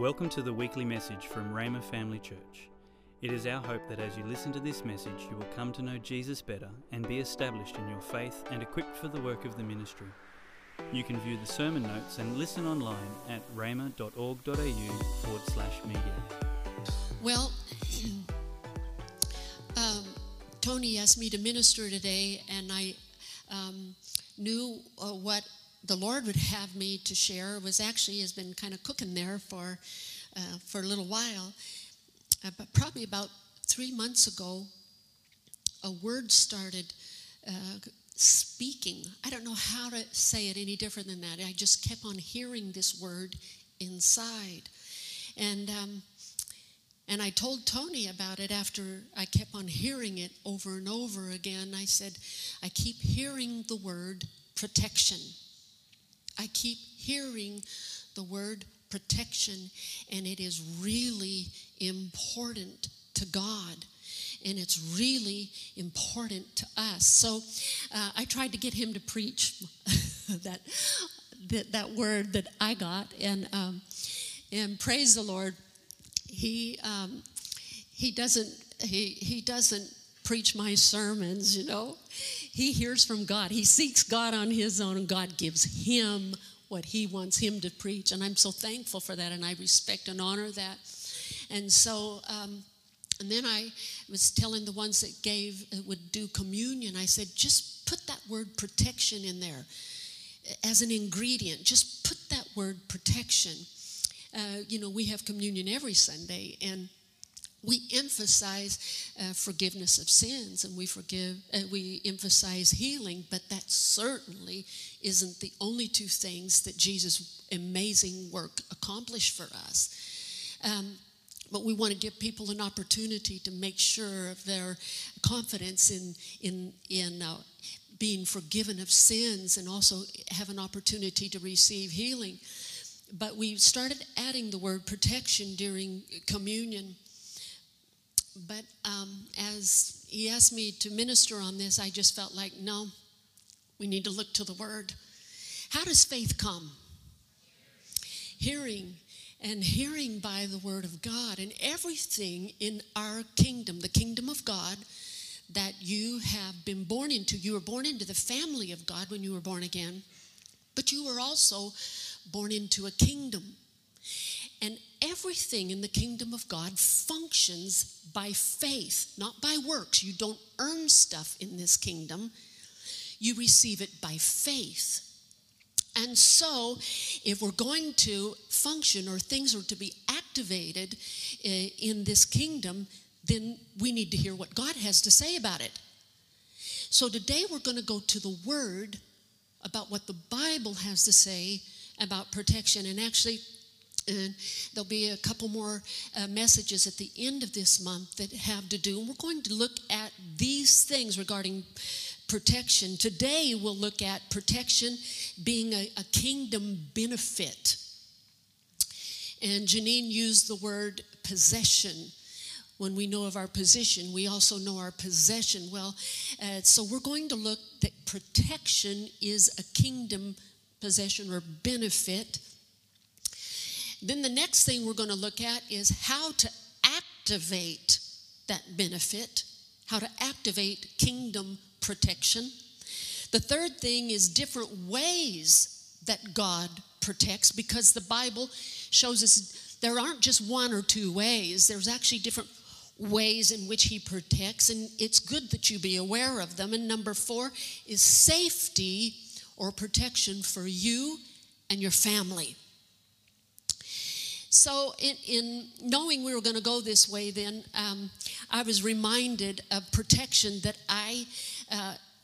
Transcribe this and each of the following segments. Welcome to the weekly message from Rhema Family Church. It is our hope that as you listen to this message, you will come to know Jesus better and be established in your faith and equipped for the work of the ministry. You can view the sermon notes and listen online at rhema.org.au/media. Well, Tony asked me to minister today, and I knew what the Lord would have me to share. It was actually has been kind of cooking there for a little while, but probably about 3 months ago, a word started speaking. I don't know how to say it any different than that. I just kept on hearing this word inside, and I told Tony about it after I kept on hearing it over and over again. I said, I keep hearing the word protection. I keep hearing the word protection, and it is really important to God, and it's really important to us. So I tried to get him to preach that word that I got, and praise the Lord, he doesn't preach my sermons, you know. He hears from God. He seeks God on his own, and God gives him what he wants him to preach. And I'm so thankful for that, and I respect and honor that. And so, and then I was telling the ones that would do communion, I said, just put that word protection in there as an ingredient. Just put that word protection. We have communion every Sunday, and we emphasize forgiveness of sins, and we emphasize healing, but that certainly isn't the only two things that Jesus' amazing work accomplished for us. But we want to give people an opportunity to make sure of their confidence in being forgiven of sins, and also have an opportunity to receive healing. But we started adding the word protection during communion. But as he asked me to minister on this, I just felt like, no, we need to look to the Word. How does faith come? Hearing, and hearing by the Word of God. And everything in our kingdom, the kingdom of God, that you have been born into. You were born into the family of God when you were born again, but you were also born into a kingdom. And everything in the kingdom of God functions by faith, not by works. You don't earn stuff in this kingdom. You receive it by faith. And so, if we're going to function, or things are to be activated in this kingdom, then we need to hear what God has to say about it. So today we're going to go to the Word about what the Bible has to say about protection. And actually, and there'll be a couple more messages at the end of this month that have to do. And we're going to look at these things regarding protection. Today we'll look at protection being a kingdom benefit. And Janine used the word possession. When we know of our position, we also know our possession. Well, so we're going to look that protection is a kingdom possession or benefit. Then the next thing we're going to look at is how to activate that benefit, how to activate kingdom protection. The third thing is different ways that God protects, because the Bible shows us there aren't just one or two ways. There's actually different ways in which he protects, and it's good that you be aware of them. And number four is safety or protection for you and your family. So in knowing we were going to go this way then, I was reminded of protection that I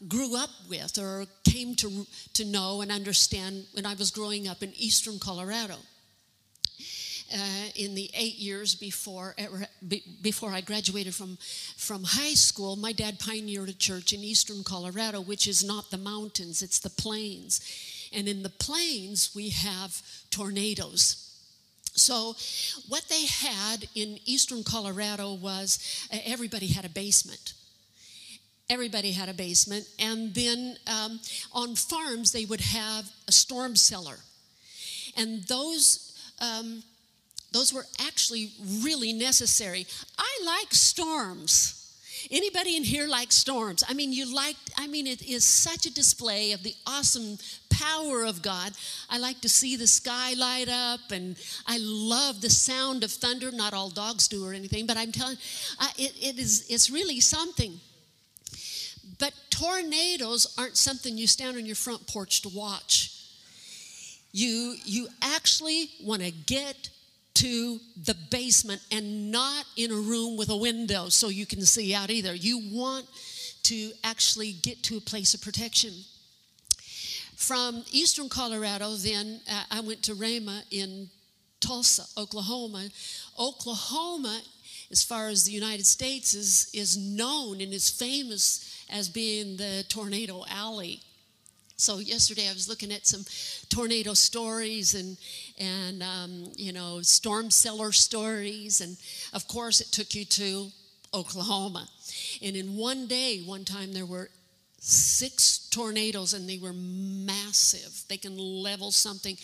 grew up with, or came to know and understand when I was growing up in eastern Colorado in the 8 years before I graduated from high school. My dad pioneered a church in eastern Colorado, which is not the mountains, it's the plains. And in the plains, we have tornadoes. So what they had in eastern Colorado was everybody had a basement. Everybody had a basement. And then on farms, they would have a storm cellar. And Those were actually really necessary. I like storms. Anybody in here like storms? I mean, it is such a display of the awesome power of God. I like to see the sky light up, and I love the sound of thunder. Not all dogs do or anything, but I'm telling you, it's really something. But tornadoes aren't something you stand on your front porch to watch. You actually want to get to the basement, and not in a room with a window so you can see out either. You want to actually get to a place of protection. From eastern Colorado, then I went to Rema in Tulsa, Oklahoma. Oklahoma, as far as the United States, is known and is famous as being the tornado alley. So yesterday I was looking at some tornado stories and storm cellar stories. And of course it took you to Oklahoma. And in one time there were 6 tornadoes, and they were massive. They can level something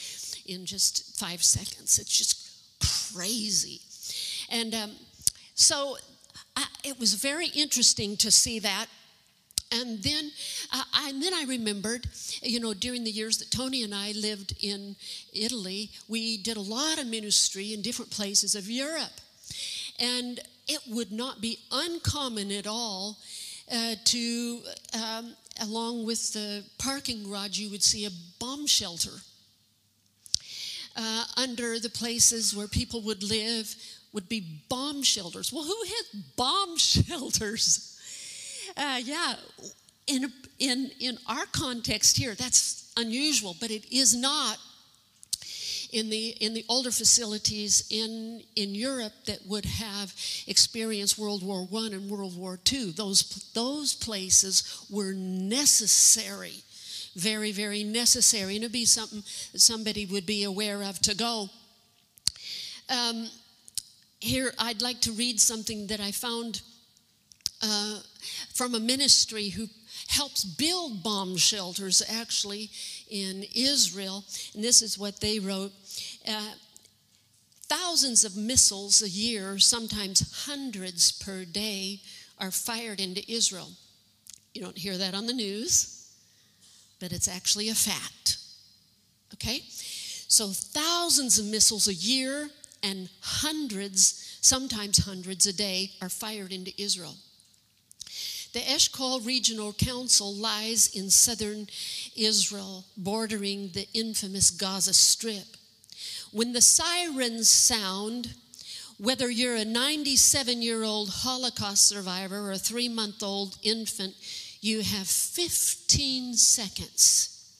in just 5 seconds. It's just crazy. And it was very interesting to see that. And then I remembered, during the years that Tony and I lived in Italy, we did a lot of ministry in different places of Europe. And it would not be uncommon at all to, along with the parking garage, you would see a bomb shelter under the places where people would live would be bomb shelters. Well, who had bomb shelters? In our context here, that's unusual, but it is not in the older facilities in Europe that would have experienced World War I and World War II. Those places were necessary, very, very necessary, and it'd be something that somebody would be aware of to go. Here, I'd like to read something that I found from a ministry who helps build bomb shelters, actually, in Israel. And this is what they wrote. Thousands of missiles a year, sometimes hundreds per day, are fired into Israel. You don't hear that on the news, but it's actually a fact. Okay? So thousands of missiles a year and hundreds, sometimes hundreds a day, are fired into Israel. The Eshkol Regional Council lies in southern Israel, bordering the infamous Gaza Strip. When the sirens sound, whether you're a 97-year-old Holocaust survivor or a 3-month-old infant, you have 15 seconds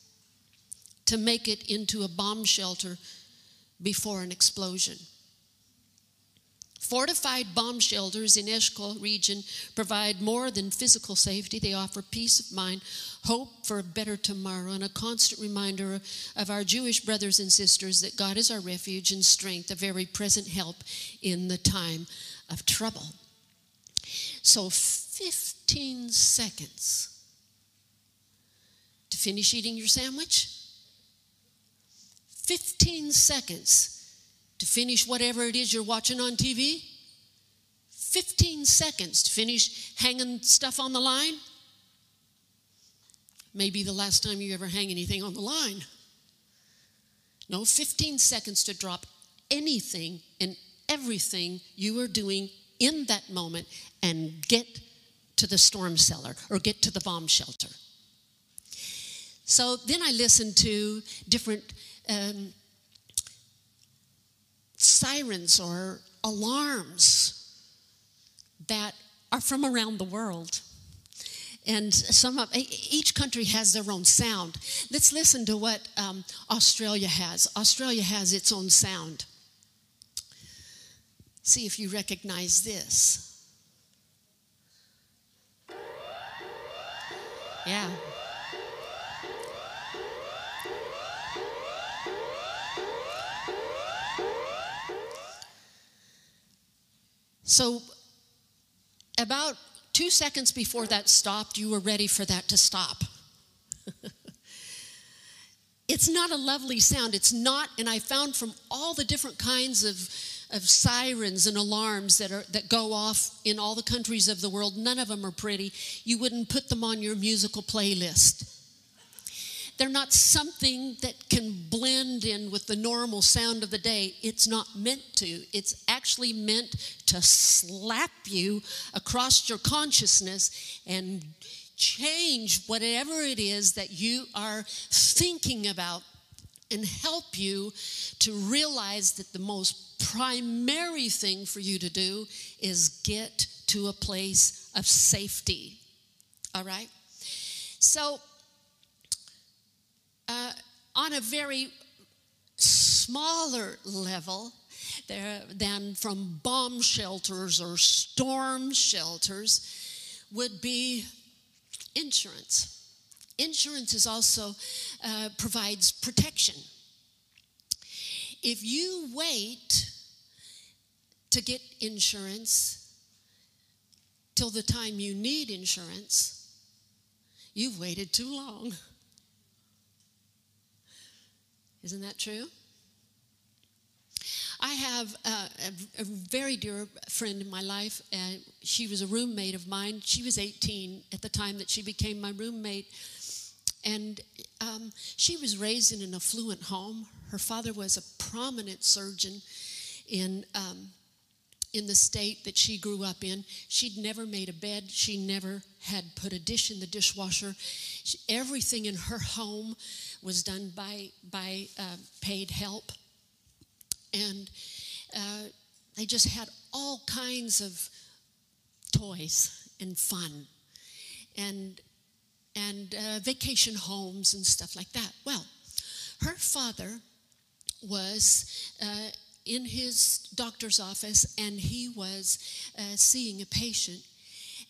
to make it into a bomb shelter before an explosion. Fortified bomb shelters in Eshkol region provide more than physical safety. They offer peace of mind, hope for a better tomorrow, and a constant reminder of our Jewish brothers and sisters that God is our refuge and strength, a very present help in the time of trouble. So 15 seconds to finish eating your sandwich, 15 seconds to finish whatever it is you're watching on TV, 15 seconds to finish hanging stuff on the line. Maybe the last time you ever hang anything on the line. No, 15 seconds to drop anything and everything you are doing in that moment and get to the storm cellar or get to the bomb shelter. So then I listened to different sirens or alarms that are from around the world. And each country has their own sound. Let's listen to what Australia has. Australia has its own sound. See if you recognize this. Yeah. So about 2 seconds before that stopped, you were ready for that to stop. It's not a lovely sound. It's not, and I found from all the different kinds of of sirens and alarms that go off in all the countries of the world. None of them are pretty. You wouldn't put them on your musical playlist. They're not something that can blend in with the normal sound of the day. It's not meant to. It's actually meant to slap you across your consciousness and change whatever it is that you are thinking about, and help you to realize that the most primary thing for you to do is get to a place of safety. All right? So, on a very smaller level than from bomb shelters or storm shelters would be insurance. Insurance is also provides protection. If you wait to get insurance till the time you need insurance, you've waited too long. Isn't that true? I have a very dear friend in my life. She was a roommate of mine. She was 18 at the time that she became my roommate. And she was raised in an affluent home. Her father was a prominent surgeon in the state that she grew up in. She'd never made a bed. She never had put a dish in the dishwasher. Everything in her home was done by paid help. And they just had all kinds of toys and fun. And vacation homes and stuff like that. Well, her father was in his doctor's office, and he was seeing a patient.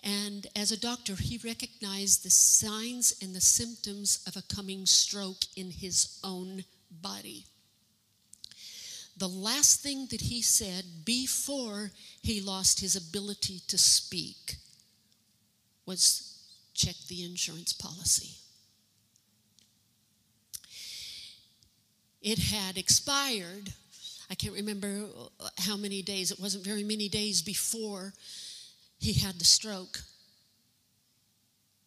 And as a doctor, he recognized the signs and the symptoms of a coming stroke in his own body. The last thing that he said before he lost his ability to speak was, check the insurance policy. It had expired. I can't remember how many days. It wasn't very many days before he had the stroke.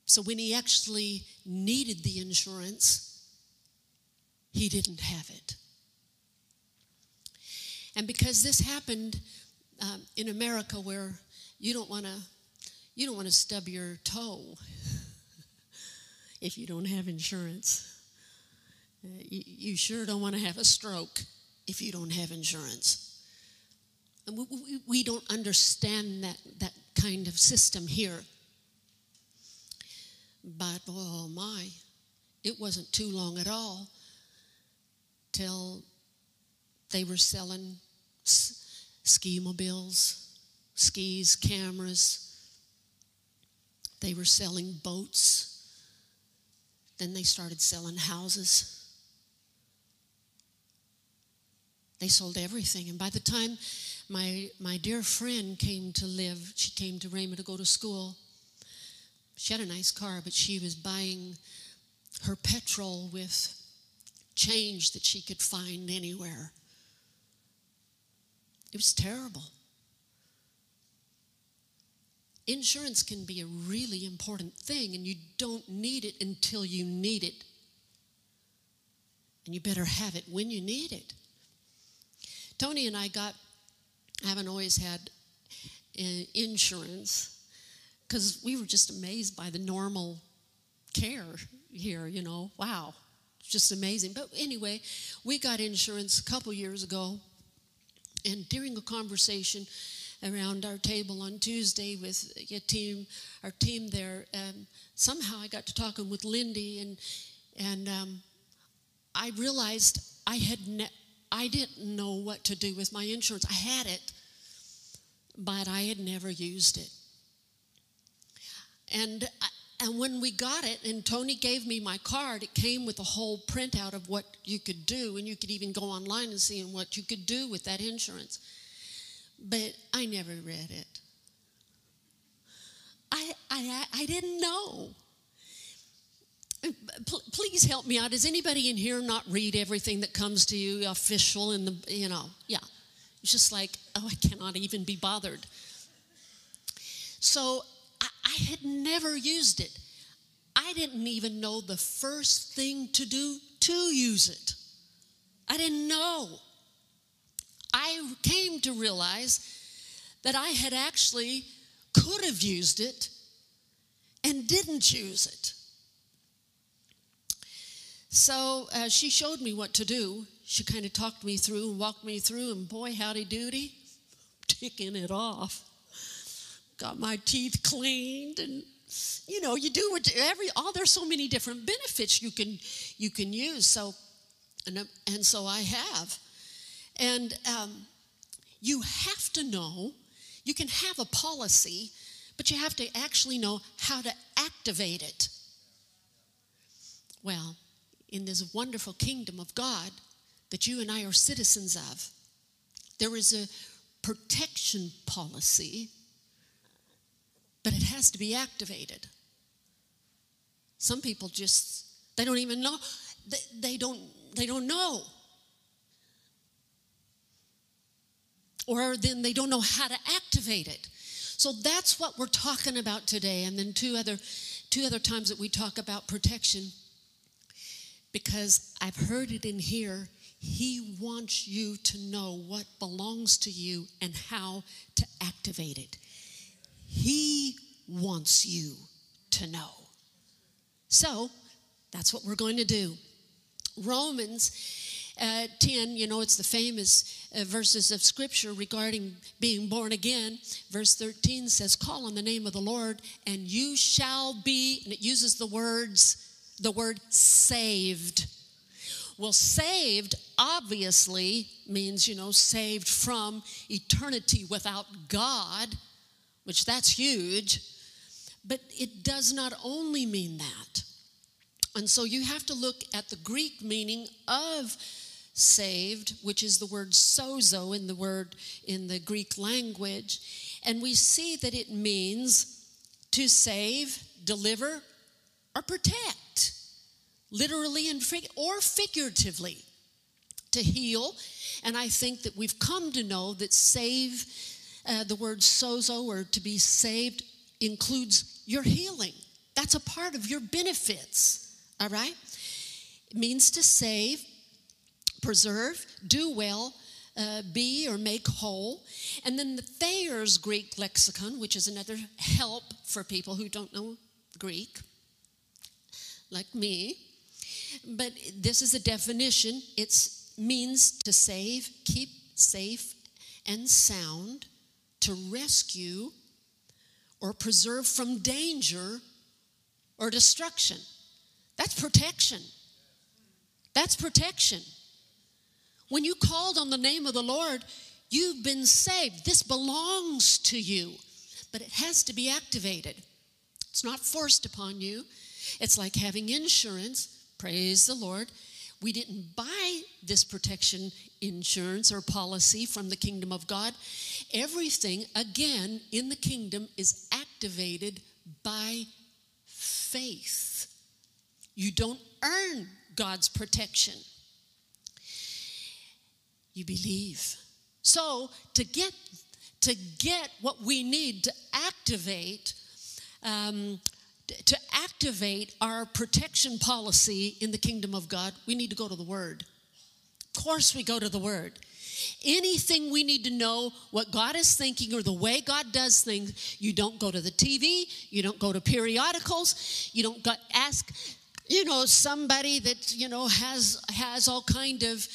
So when he actually needed the insurance, he didn't have it. And because this happened in America, where you don't want to stub your toe if you don't have insurance. You sure don't want to have a stroke if you don't have insurance. And we don't understand that kind of system here. But, oh my, it wasn't too long at all till they were selling ski mobiles, skis, cameras. They were selling boats. Then they started selling houses. They sold everything. And by the time my dear friend came to live, she came to Rhema to go to school. She had a nice car, but she was buying her petrol with change that she could find anywhere. It was terrible. Insurance can be a really important thing, and you don't need it until you need it. And you better have it when you need it. Tony and I I haven't always had insurance, because we were just amazed by the normal care here, you know. Wow, just amazing. But anyway, we got insurance a couple years ago, and during a conversation around our table on Tuesday with our team there, somehow I got to talking with Lindy, and I realized I didn't know what to do with my insurance. I had it, but I had never used it. And when we got it, and Tony gave me my card, it came with a whole printout of what you could do, and you could even go online and see what you could do with that insurance. But I never read it. I didn't know. Please help me out. Does anybody in here not read everything that comes to you official in the, you know? Yeah. was just like, oh, I cannot even be bothered. So I had never used it. I didn't even know the first thing to do to use it. I didn't know. I came to realize that I had actually could have used it and didn't use it. So she showed me what to do. She kind of talked me through and walked me through, and boy, howdy doody, ticking it off. Got my teeth cleaned, and you know, you do what there's so many different benefits you can use. So and so I have, and you have to know. You can have a policy, but you have to actually know how to activate it. Well, in this wonderful kingdom of God that you and I are citizens of, there is a protection policy, but it has to be activated. Some people just, they don't even know. They don't know. Or then they don't know how to activate it. So that's what we're talking about today. And then two other times that we talk about protection. Because I've heard it in here. He wants you to know what belongs to you and how to activate it. He wants you to know. So that's what we're going to do. Romans 10, you know, it's the famous verses of Scripture regarding being born again. Verse 13 says, call on the name of the Lord, and you shall be, and it uses the word saved. Well, saved obviously means, you know, saved from eternity without God, which that's huge, but it does not only mean that. And so you have to look at the Greek meaning of saved, which is the word sozo in the Greek language. And we see that it means to save, deliver, or protect, literally and or figuratively, to heal. And I think that we've come to know that save, the word sozo, or to be saved, includes your healing. That's a part of your benefits. All right? It means to save, preserve, do well, be or make whole. And then the Thayer's Greek lexicon, which is another help for people who don't know Greek, like me. But this is a definition. It means to save, keep safe and sound, to rescue or preserve from danger or destruction. That's protection. That's protection. When you called on the name of the Lord, you've been saved. This belongs to you, but it has to be activated. It's not forced upon you. It's like having insurance. Praise the Lord. We didn't buy this protection insurance or policy from the kingdom of God. Everything, again, in the kingdom is activated by faith. You don't earn God's protection. You believe. So to get what we need to activate, our protection policy in the kingdom of God, we need to go to the Word. Of course we go to the Word. Anything we need to know what God is thinking or the way God does things, you don't go to the TV, you don't go to periodicals, you don't ask, you know, somebody that, you know, has all kind of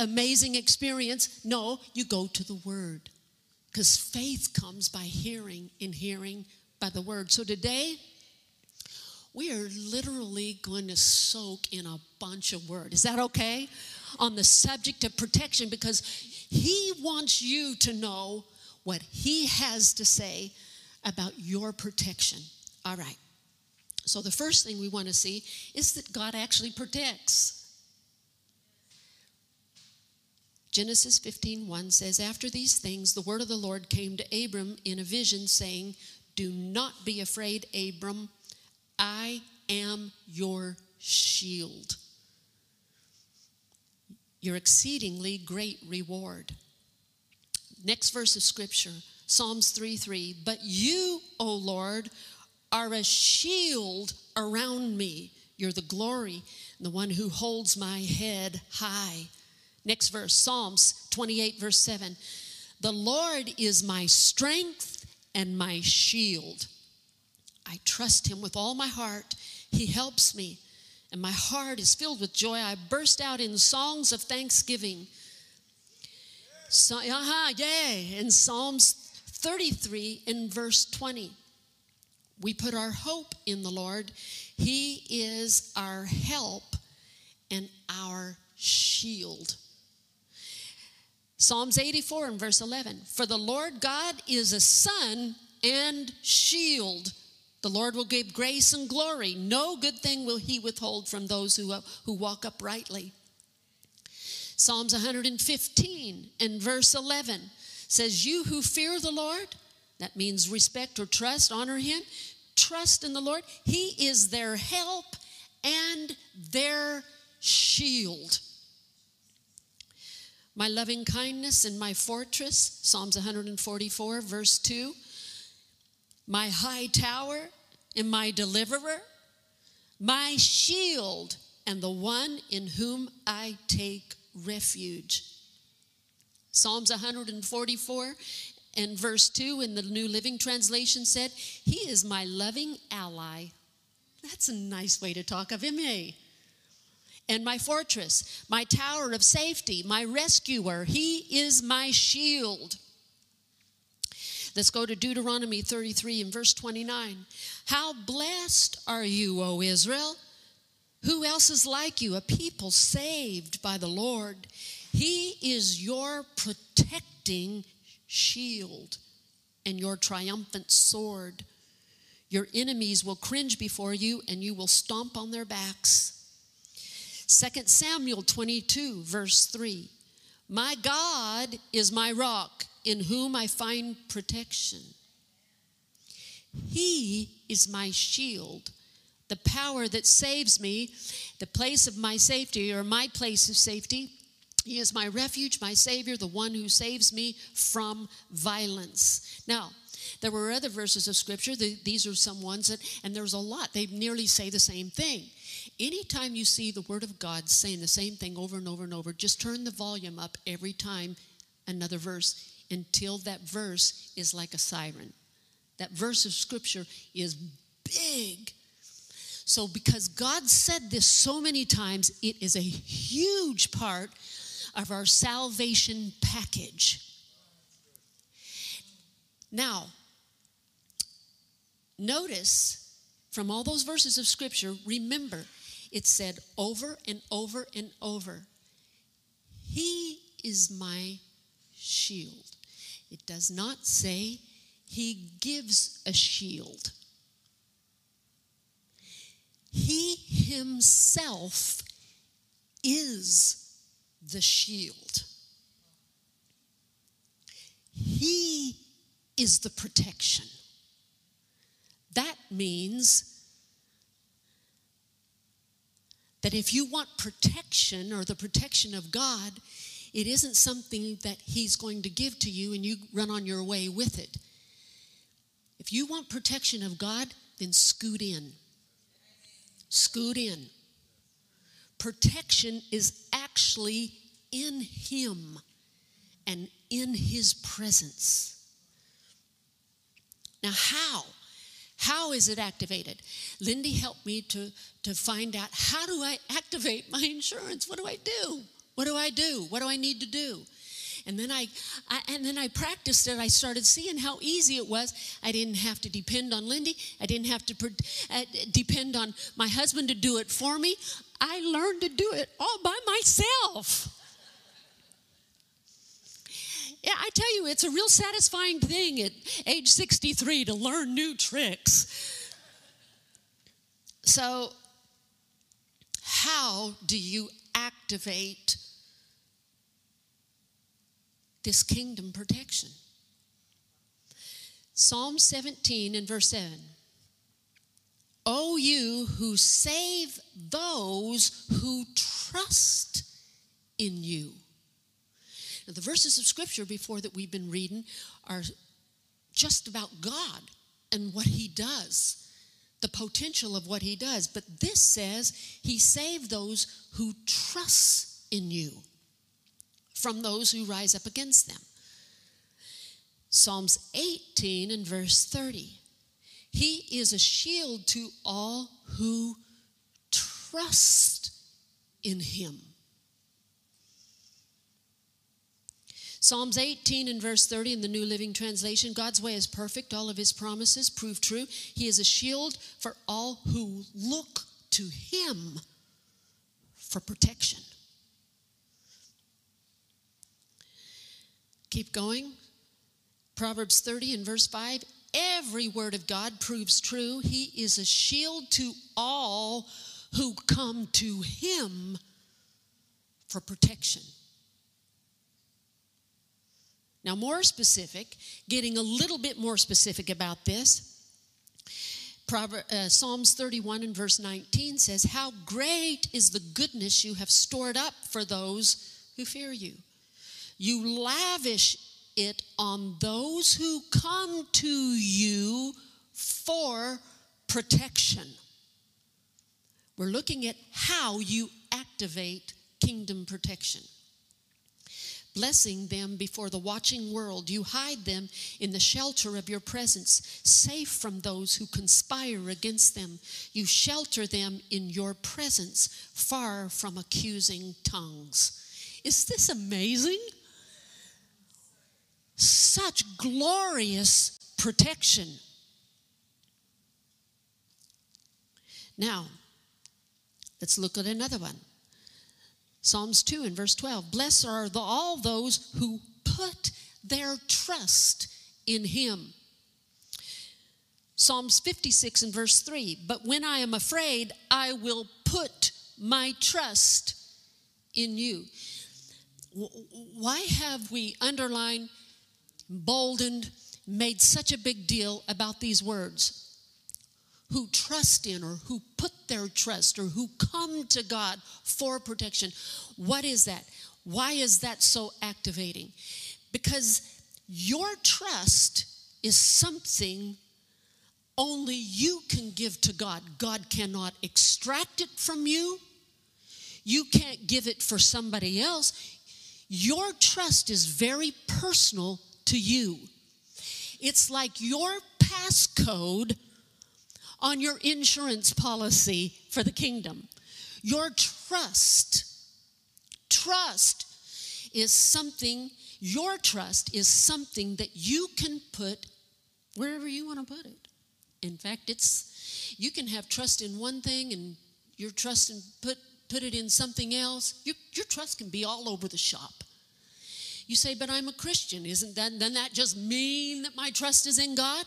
amazing experience. No, you go to the Word, because faith comes by hearing, and hearing by the Word. So today, we are literally going to soak in a bunch of Word. Is that okay? On the subject of protection, because He wants you to know what He has to say about your protection. All right. So the first thing we want to see is that God actually protects. Genesis 15:1 says, after these things, the word of the Lord came to Abram in a vision, saying, do not be afraid, Abram. I am your shield, your exceedingly great reward. Next verse of scripture, Psalms 3:3. But you, O Lord, are a shield around me. You're the glory, and the one who holds my head high. Next verse, Psalms 28, verse 7. The Lord is my strength and my shield. I trust him with all my heart. He helps me, and my heart is filled with joy. I burst out in songs of thanksgiving. So, in Psalms 33 in verse 20. We put our hope in the Lord. He is our help and our shield. Psalms 84 and verse 11. For the Lord God is a sun and shield. The Lord will give grace and glory. No good thing will he withhold from those who walk uprightly. Psalms 115 and verse 11 says, you who fear the Lord, that means respect or trust, honor him, trust in the Lord. He is their help and their shield. My loving kindness and my fortress, Psalms 144, verse 2. My high tower and my deliverer, my shield and the one in whom I take refuge. Psalms 144 and verse 2 in the New Living Translation said, he is my loving ally. That's a nice way to talk of him, eh? And my fortress, my tower of safety, my rescuer. He is my shield. Let's go to Deuteronomy 33 and verse 29. How blessed are you, O Israel. Who else is like you? A people saved by the Lord. He is your protecting shield and your triumphant sword. Your enemies will cringe before you, and you will stomp on their backs. 2 Samuel 22, verse 3. My God is my rock, in whom I find protection. He is my shield, the power that saves me, the place of my safety, or my place of safety. He is my refuge, my Savior, the one who saves me from violence. Now, there were other verses of Scripture. These are some ones, and there's a lot. They nearly say the same thing. Anytime you see the Word of God saying the same thing over and over and over, just turn the volume up every time another verse until that verse is like a siren. That verse of Scripture is big. So because God said this so many times, it is a huge part of our salvation package. Now, notice from all those verses of Scripture, remember, it said over and over and over, he is my shield. It does not say he gives a shield. He himself is the shield. He is the protection. That means that if you want protection or the protection of God, it isn't something that he's going to give to you and you run on your way with it. If you want protection of God, then scoot in. Scoot in. Protection is actually in him and in his presence. Now, how? How is it activated? Lindy helped me to find out, how do I activate my insurance? What do I do? What do I do? What do I need to do? And then I practiced it. I started seeing how easy it was. I didn't have to depend on Lindy. I didn't have to depend on my husband to do it for me. I learned to do it all by myself. Yeah, I tell you, it's a real satisfying thing at age 63 to learn new tricks. So, how do you activate this kingdom protection? Psalm 17 and verse 7. O you who save those who trust in you. Now, the verses of Scripture before that we've been reading are just about God and what He does, the potential of what He does. But this says He saved those who trust in you from those who rise up against them. Psalms 18 and verse 30. He is a shield to all who trust in Him. Psalms 18 and verse 30 in the New Living Translation, God's way is perfect. All of His promises prove true. He is a shield for all who look to Him for protection. Keep going. Proverbs 30 and verse 5, every word of God proves true. He is a shield to all who come to Him for protection. Now, more specific, getting a little bit more specific about this, Psalms 31 and verse 19 says, how great is the goodness you have stored up for those who fear you. You lavish it on those who come to you for protection. We're looking at how you activate kingdom protection. Blessing them before the watching world. You hide them in the shelter of your presence, safe from those who conspire against them. You shelter them in your presence, far from accusing tongues. Is this amazing? Such glorious protection. Now, let's look at another one. Psalms 2 and verse 12. Blessed are all those who put their trust in Him. Psalms 56 and verse 3. But when I am afraid, I will put my trust in you. Why have we underlined, boldened, made such a big deal about these words? Who trust in, or who put their trust, or who come to God for protection. What is that? Why is that so activating? Because your trust is something only you can give to God. God cannot extract it from you. You can't give it for somebody else. Your trust is very personal to you. It's like your passcode on your insurance policy for the kingdom. Your trust is something that you can put wherever you want to put it. In fact, you can have trust in one thing and your trust and put it in something else. Your trust can be all over the shop. You say, but I'm a Christian. Isn't that, doesn't that just mean that my trust is in God?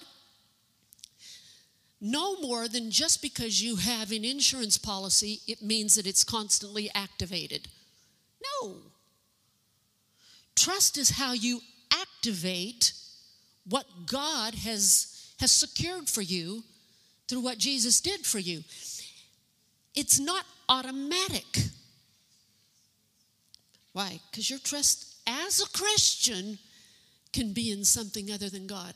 No more than just because you have an insurance policy, it means that it's constantly activated. No. Trust is how you activate what God has secured for you through what Jesus did for you. It's not automatic. Why? Because your trust as a Christian can be in something other than God.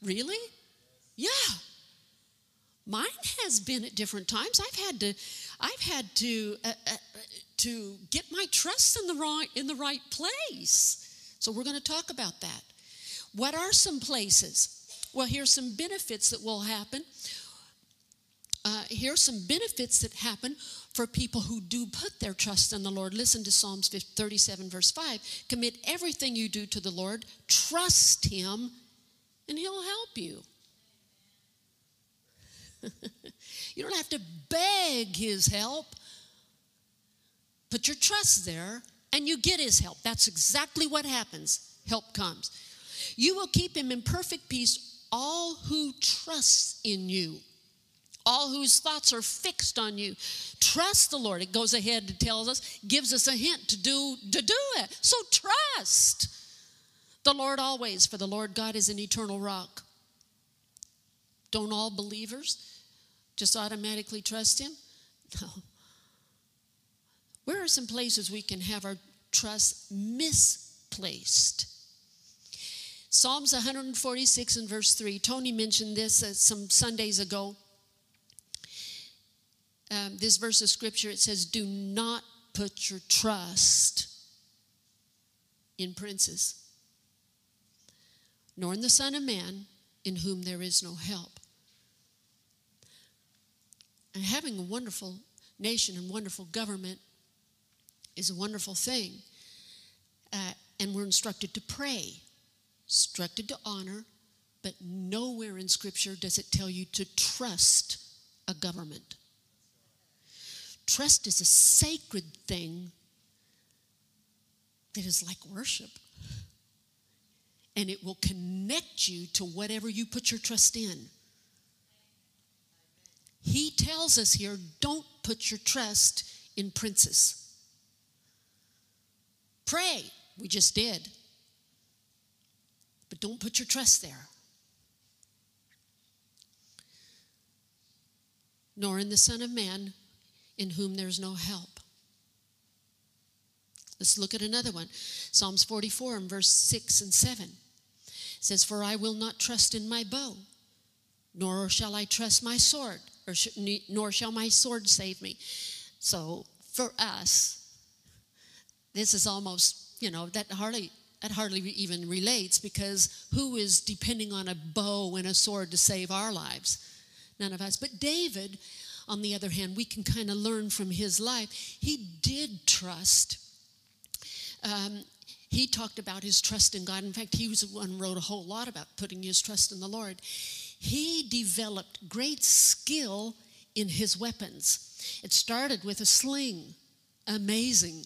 Really? Yeah, mine has been at different times. I've had to get my trust in the right place. So we're going to talk about that. What are some places? Well, here's some benefits that will happen. Here's some benefits that happen for people who do put their trust in the Lord. Listen to Psalms 37, verse 5. Commit everything you do to the Lord. Trust Him, and He'll help you. You don't have to beg His help. Put your trust there and you get His help. That's exactly what happens. Help comes. You will keep him in perfect peace, all who trust in you, all whose thoughts are fixed on you. Trust the Lord. It goes ahead and tells us, gives us a hint to do it. So trust the Lord always, for the Lord God is an eternal rock. Don't all believers just automatically trust Him? No. Where are some places we can have our trust misplaced. Psalms 146 and verse 3. Tony mentioned this some Sundays ago. This verse of scripture, it says, do not put your trust in princes, nor in the Son of Man, in whom there is no help. And having a wonderful nation and wonderful government is a wonderful thing. And we're instructed to pray, instructed to honor, but nowhere in Scripture does it tell you to trust a government. Trust is a sacred thing that is like worship. And it will connect you to whatever you put your trust in. He tells us here, don't put your trust in princes. Pray. We just did. But don't put your trust there. Nor in the Son of Man, in whom there's no help. Let's look at another one. Psalms 44 and verse 6 and 7. It says, for I will not trust in my bow, nor shall I trust my sword, nor shall my sword save me. So for us, this is almost, that hardly even relates, because who is depending on a bow and a sword to save our lives? None of us. But David, on the other hand, we can kind of learn from his life. He did trust. He talked about his trust in God. In fact, he was the one who wrote a whole lot about putting his trust in the Lord. He developed great skill in his weapons. It started with a sling. Amazing.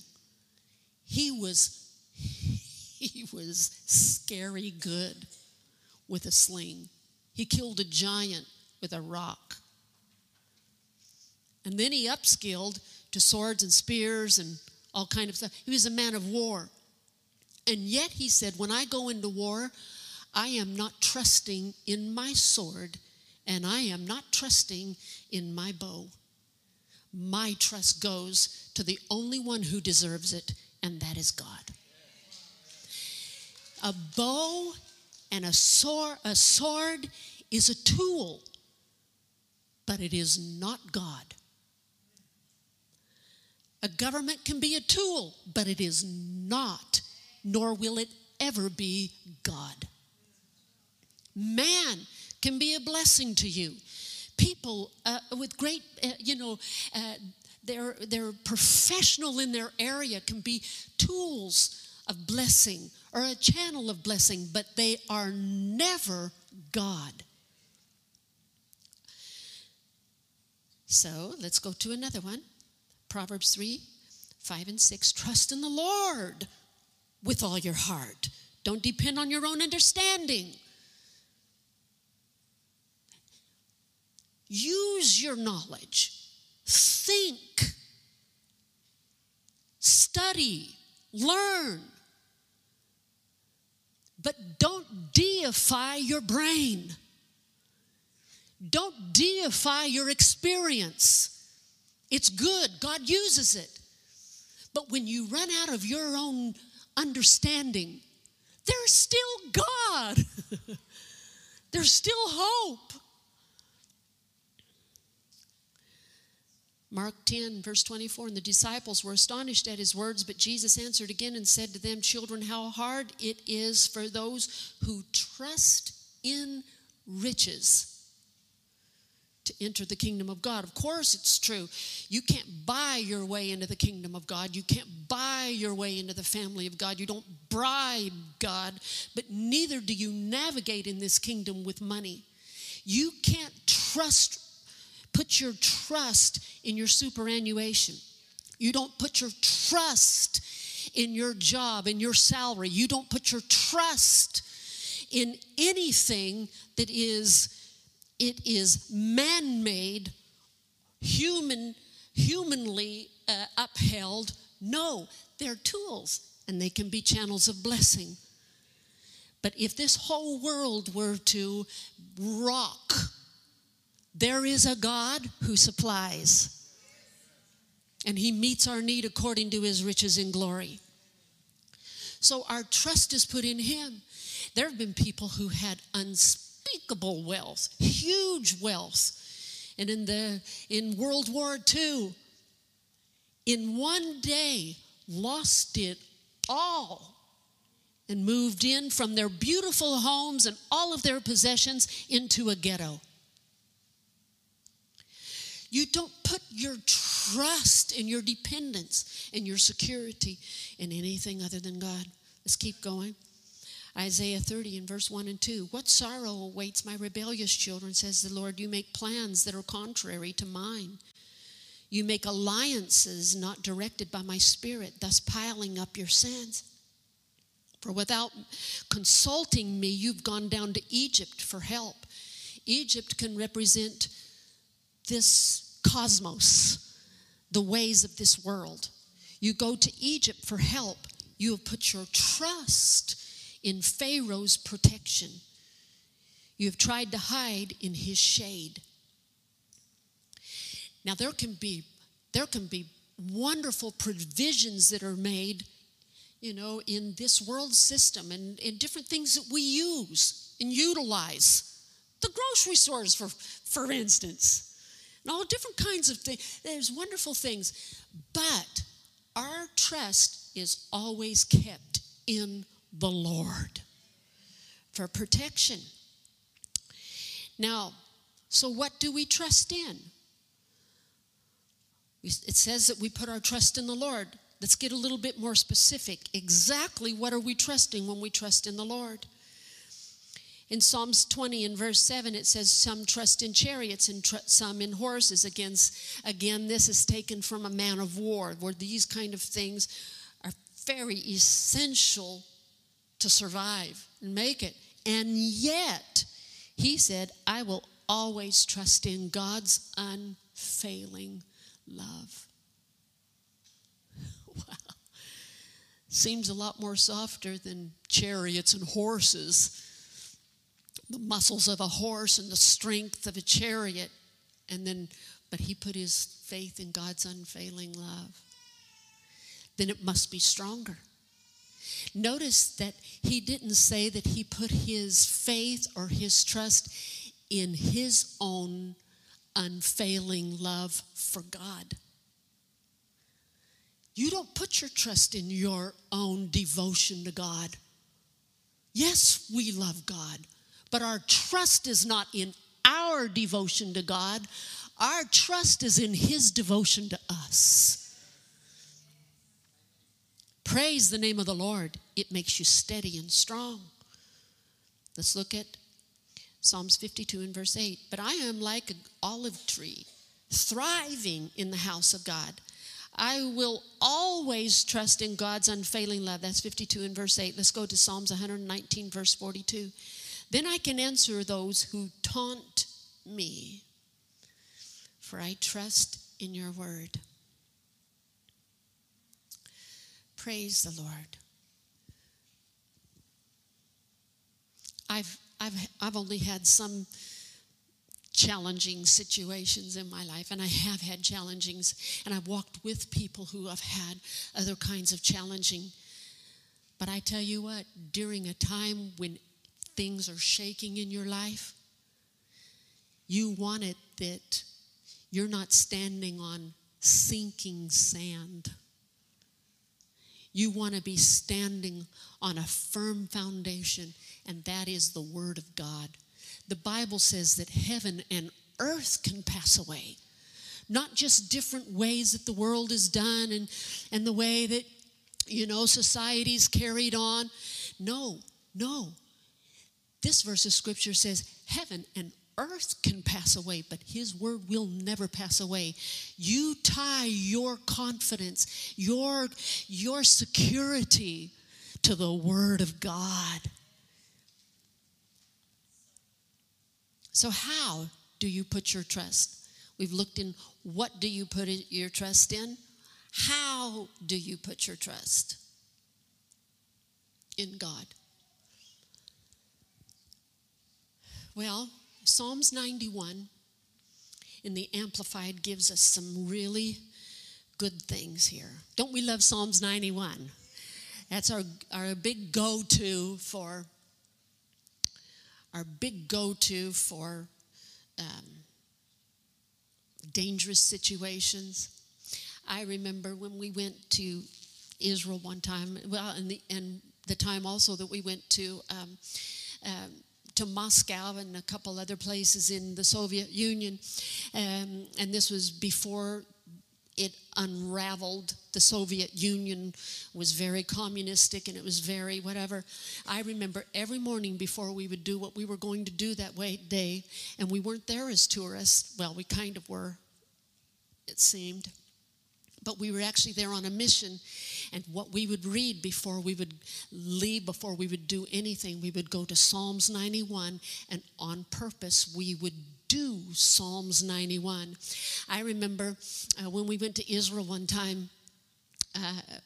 He was scary good with a sling. He killed a giant with a rock. And then he upskilled to swords and spears and all kind of stuff. He was a man of war. And yet he said, when I go into war, I am not trusting in my sword, and I am not trusting in my bow. My trust goes to the only one who deserves it, and that is God. A bow and a sword is a tool, but it is not God. A government can be a tool, but it is not, nor will it ever be, God. Man can be a blessing to you. People with great, they're professional in their area can be tools of blessing or a channel of blessing, but they are never God. So let's go to another one. Proverbs 3, 5, and 6. Trust in the Lord with all your heart. Don't depend on your own understanding. Use your knowledge. Think. Study. Learn. But don't deify your brain. Don't deify your experience. It's good. God uses it. But when you run out of your own understanding, there's still God. There's still hope. Mark 10, verse 24, and the disciples were astonished at his words, but Jesus answered again and said to them, children, how hard it is for those who trust in riches to enter the kingdom of God. Of course it's true. You can't buy your way into the kingdom of God. You can't buy your way into the family of God. You don't bribe God, but neither do you navigate in this kingdom with money. You can't put your trust in your superannuation. You don't put your trust in your job, in your salary. You don't put your trust in anything that is man-made, humanly upheld. No, they're tools, and they can be channels of blessing. But if this whole world were to rock, there is a God who supplies, and he meets our need according to his riches in glory. So our trust is put in him. There have been people who had unspeakable wealth, huge wealth. And in World War II, in one day, lost it all and moved in from their beautiful homes and all of their possessions into a ghetto. You don't put your trust and your dependence and your security in anything other than God. Let's keep going. Isaiah 30 and verse 1 and 2. What sorrow awaits my rebellious children, says the Lord. You make plans that are contrary to mine. You make alliances not directed by my spirit, thus piling up your sins. For without consulting me, you've gone down to Egypt for help. Egypt can represent this cosmos, the ways of this world. You go to Egypt for help. You have put your trust in Pharaoh's protection. You have tried to hide in his shade. Now there can be wonderful provisions that are made, you know, in this world system and in different things that we use and utilize. The grocery stores, for instance, and all different kinds of things. There's wonderful things, but our trust is always kept in the Lord for protection. Now, so what do we trust in? It says that we put our trust in the Lord. Let's get a little bit more specific. Exactly what are we trusting when we trust in the Lord? In Psalms 20 and verse 7, it says, some trust in chariots and some in horses. Again, this is taken from a man of war, where these kind of things are very essential to survive and make it. And yet, he said, I will always trust in God's unfailing love. Wow. Seems a lot more softer than chariots and horses. The muscles of a horse and the strength of a chariot. But he put his faith in God's unfailing love. Then it must be stronger. Notice that he didn't say that he put his faith or his trust in his own unfailing love for God. You don't put your trust in your own devotion to God. Yes, we love God, but our trust is not in our devotion to God. Our trust is in his devotion to us. Praise the name of the Lord. It makes you steady and strong. Let's look at Psalms 52 and verse 8. But I am like an olive tree, thriving in the house of God. I will always trust in God's unfailing love. That's 52 and verse 8. Let's go to Psalms 119, verse 42. Then I can answer those who taunt me, for I trust in your word. Praise the Lord. I've only had some challenging situations in my life, and I have had challengings, and I've walked with people who have had other kinds of challenging. But I tell you what, during a time when things are shaking in your life, you want it that you're not standing on sinking sand. You want to be standing on a firm foundation, and that is the Word of God. The Bible says that heaven and earth can pass away. Not just different ways that the world is done and the way that, you know, society's carried on. No. This verse of Scripture says heaven and earth can pass away, but his word will never pass away. You tie your confidence, your security to the word of God. So how do you put your trust? We've looked in what do you put your trust in? How do you put your trust? In God. Well, Psalms 91 in the Amplified gives us some really good things here. Don't we love Psalms 91? That's our big go-to for dangerous situations. I remember when we went to Israel one time. Well, and the time also that we went to Moscow and a couple other places in the Soviet Union, and this was before it unraveled. The Soviet Union was very communistic and it was very whatever. I remember every morning before we would do what we were going to do that day, and we weren't there as tourists. Well, we kind of were, it seemed. But we were actually there on a mission, and what we would read before we would leave, before we would do anything, we would go to Psalms 91, and on purpose we would do Psalms 91. I remember when we went to Israel one time,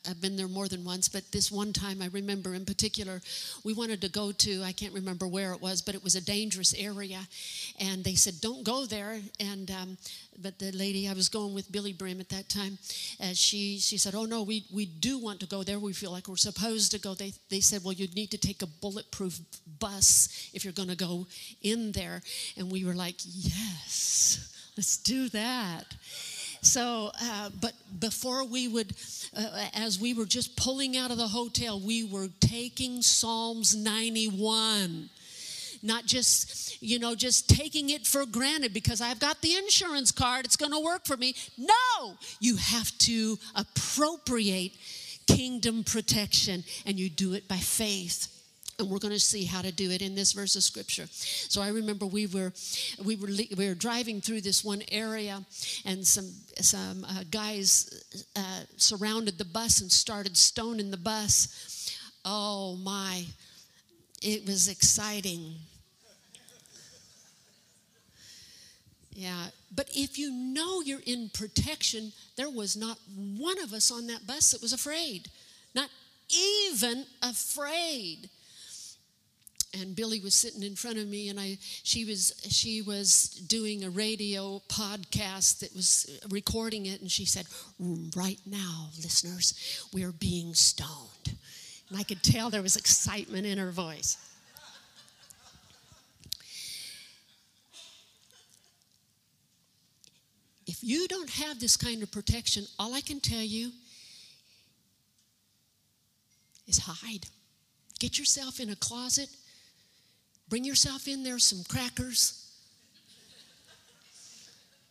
I've been there more than once, but this one time I remember in particular, we wanted to go to, I can't remember where it was, but it was a dangerous area, and they said, don't go there, and but the lady, I was going with Billy Brim at that time, she said, oh no, we do want to go there, we feel like we're supposed to go. They said, well, you'd need to take a bulletproof bus if you're going to go in there, and we were like, yes, let's do that. So, but before we would, as we were just pulling out of the hotel, we were taking Psalms 91. Not just, you know, just taking it for granted because I've got the insurance card, it's going to work for me. No! You have to appropriate kingdom protection, and you do it by faith. And we're going to see how to do it in this verse of scripture. So I remember we were driving through this one area, and some guys surrounded the bus and started stoning the bus. Oh my! It was exciting. Yeah, but if you know you're in protection, there was not one of us on that bus that was afraid, not even afraid. And Billy was sitting in front of me, and she was doing a radio podcast that was recording it, and she said, right now, listeners, we're being stoned. And I could tell there was excitement in her voice. If you don't have this kind of protection, all I can tell you is hide. Get yourself in a closet. Bring yourself in there some crackers,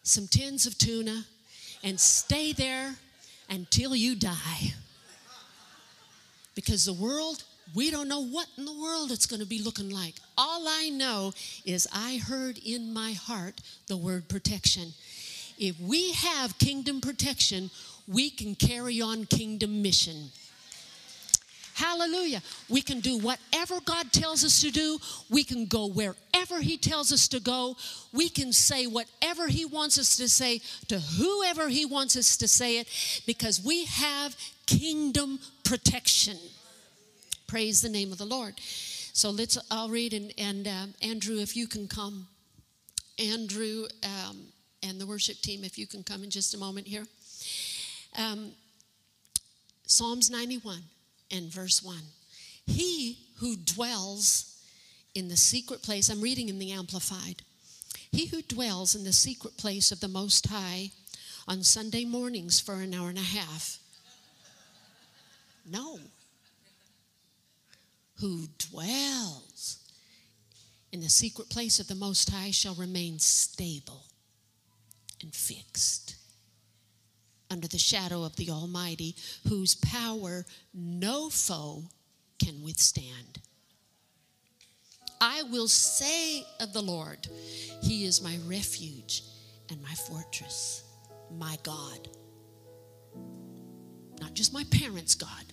some tins of tuna, and stay there until you die. Because the world, we don't know what in the world it's going to be looking like. All I know is I heard in my heart the word protection. If we have kingdom protection, we can carry on kingdom mission. Hallelujah. We can do whatever God tells us to do. We can go wherever He tells us to go. We can say whatever He wants us to say to whoever He wants us to say it, because we have kingdom protection. Praise the name of the Lord. So I'll read, and Andrew, if you can come. Andrew and the worship team, if you can come in just a moment here. Psalms 91. And verse 1, he who dwells in the secret place, I'm reading in the Amplified, he who dwells in the secret place of the Most High on Sunday mornings for an hour and a half. No. Who dwells in the secret place of the Most High shall remain stable and fixed under the shadow of the Almighty, whose power no foe can withstand. I will say of the Lord, He is my refuge and my fortress, my God. Not just my parents' God.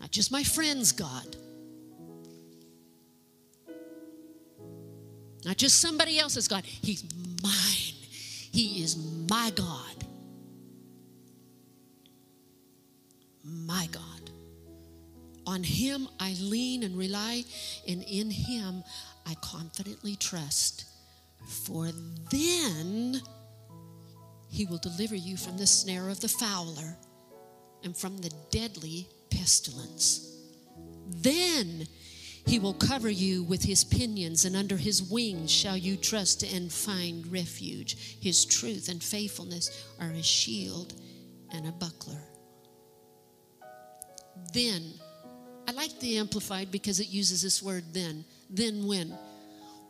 Not just my friends' God. Not just somebody else's God. He's mine. He is my God. My God. On Him I lean and rely, and in Him I confidently trust. For then He will deliver you from the snare of the fowler and from the deadly pestilence. Then he will cover you with his pinions, and under his wings shall you trust and find refuge. His truth and faithfulness are a shield and a buckler. Then, I like the Amplified because it uses this word then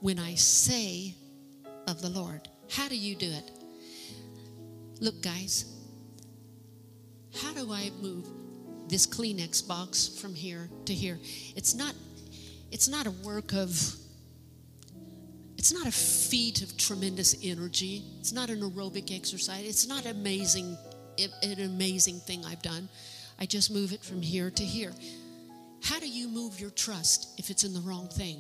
when I say of the Lord. How do you do it? Look, guys, how do I move this Kleenex box from here to here? It's not a work of, it's not a feat of tremendous energy. It's not an aerobic exercise. It's not amazing, an amazing thing I've done. I just move it from here to here. How do you move your trust if it's in the wrong thing?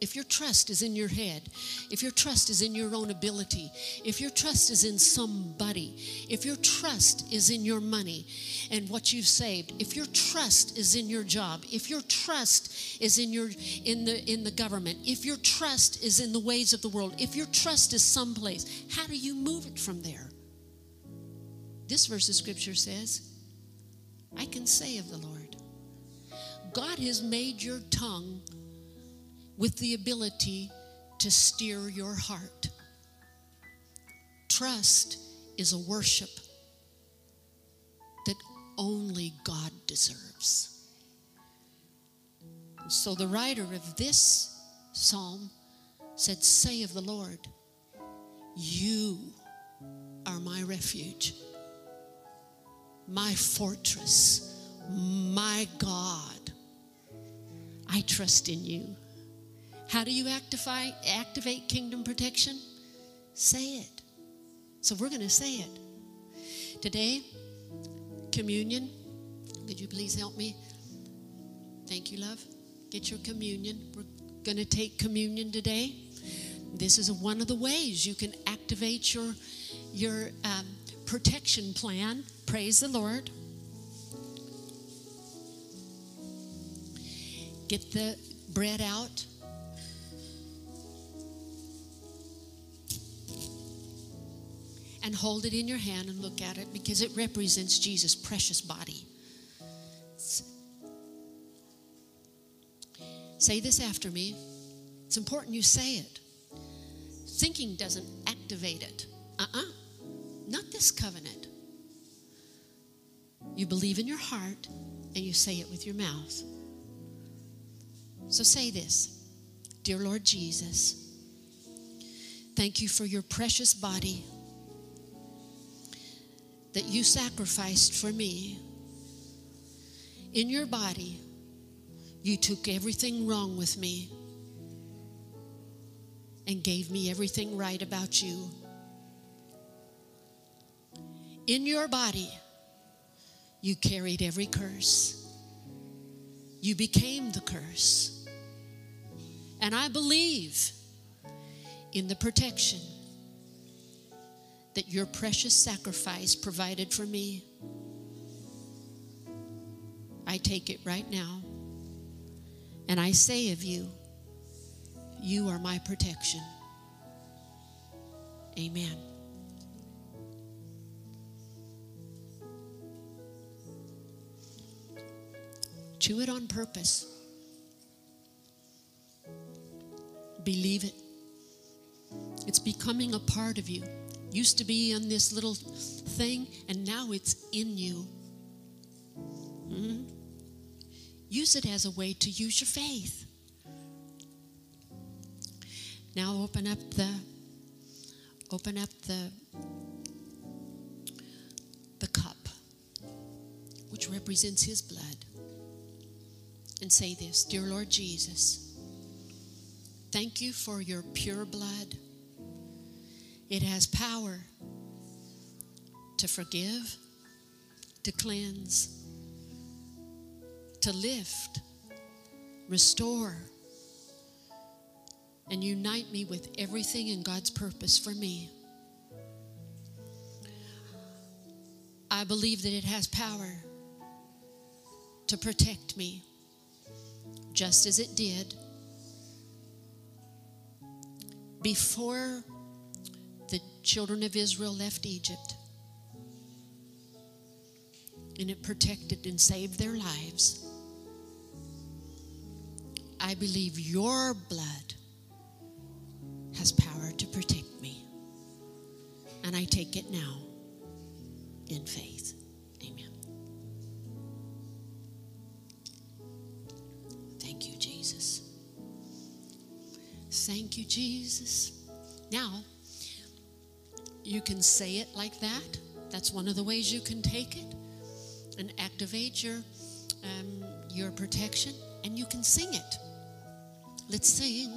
If your trust is in your head, if your trust is in your own ability, if your trust is in somebody, if your trust is in your money and what you've saved, if your trust is in your job, if your trust is in the government, if your trust is in the ways of the world, if your trust is someplace, how do you move it from there? This verse of Scripture says, I can say of the Lord, God has made your tongue with the ability to steer your heart. Trust is a worship that only God deserves. So the writer of this psalm said, say of the Lord, you are my refuge, my fortress, my God. I trust in you. How do you activate kingdom protection? Say it. So we're going to say it. Today, communion. Could you please help me? Thank you, love. Get your communion. We're going to take communion today. This is one of the ways you can activate your protection plan. Praise the Lord. Get the bread out. And hold it in your hand and look at it because it represents Jesus' precious body. Say this after me. It's important you say it. Thinking doesn't activate it. Not this covenant. You believe in your heart and you say it with your mouth. So say this. Dear Lord Jesus, thank you for your precious body that you sacrificed for me. In your body, you took everything wrong with me and gave me everything right about you. In your body, you carried every curse. You became the curse. And I believe in the protection that your precious sacrifice provided for me. I take it right now, and I say of you, you are my protection. Amen. Chew it on purpose. Believe it. It's becoming a part of you. Used to be in this little thing, and now it's in you. Mm-hmm. Use it as a way to use your faith. Now open up the cup, which represents his blood, and say this, Dear Lord Jesus, thank you for your pure blood. It has power to forgive, to cleanse, to lift, restore, and unite me with everything in God's purpose for me. I believe that it has power to protect me, just as it did before the children of Israel left Egypt. and it protected and saved their lives. I believe your blood has power to protect me. And I take it now in faith. Amen. Thank you, Jesus. Thank you, Jesus. Now, you can say it like that. That's one of the ways you can take it and activate your protection. And you can sing it. Let's sing.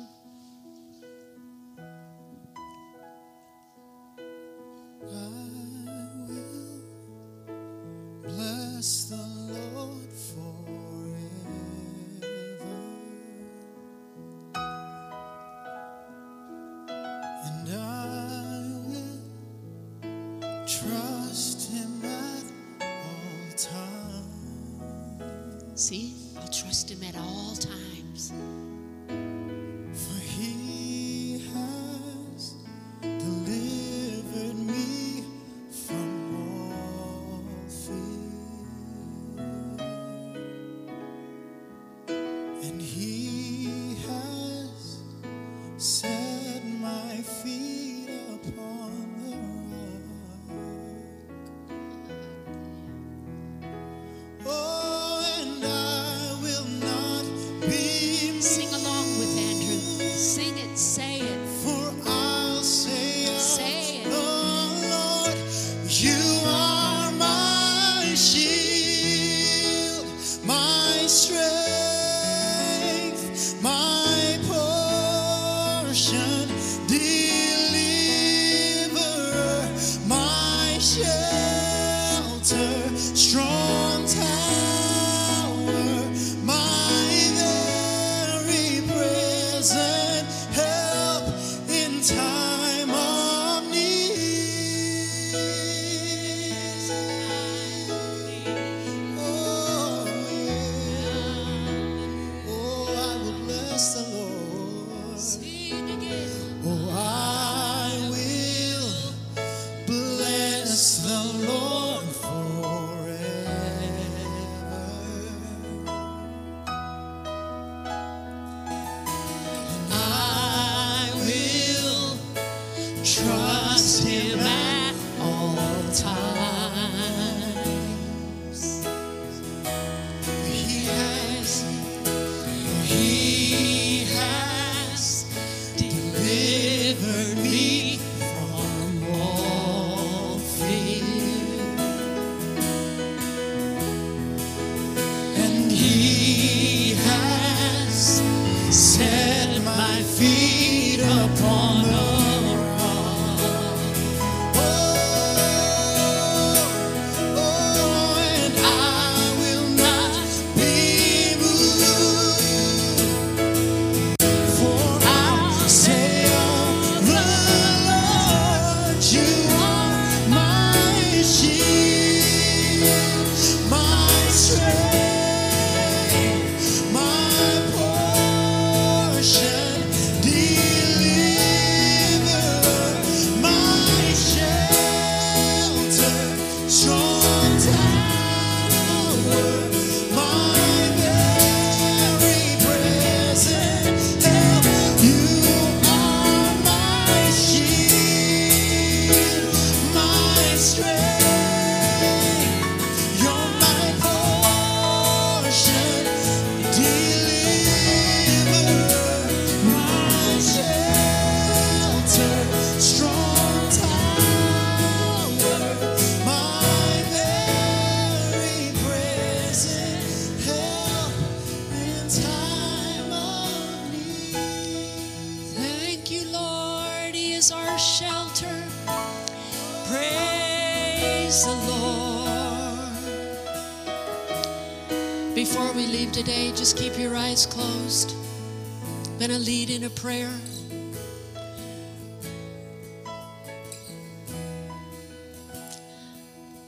Prayer.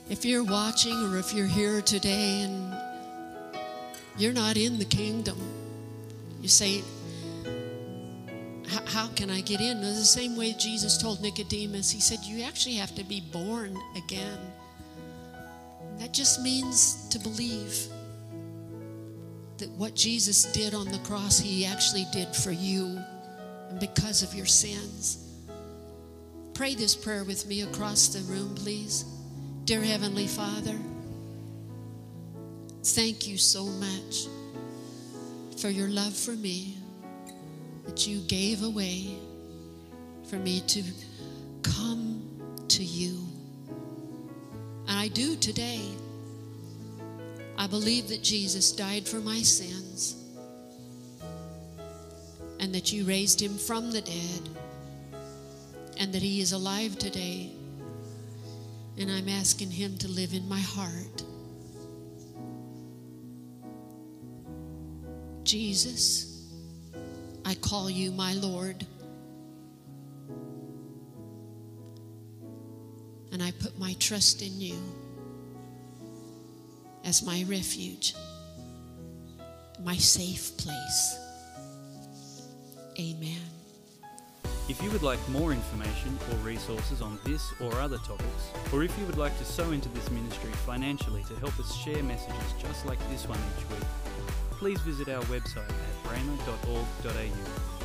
If you're watching or if you're here today and you're not in the kingdom, you say, how can I get in? The same way Jesus told Nicodemus, he said, you actually have to be born again. That It just means to believe that what Jesus did on the cross, he actually did for you and because of your sins. Pray this prayer with me across the room, please. Dear Heavenly Father, thank you so much for your love for me, that you gave away for me to come to you. And I do today. I believe that Jesus died for my sins and that you raised him from the dead and that he is alive today. And I'm asking him to live in my heart. Jesus, I call you my Lord. And I put my trust in you as my refuge, my safe place. Amen. If you would like more information or resources on this or other topics, or if you would like to sow into this ministry financially to help us share messages just like this one each week, please visit our website at rhema.org.au.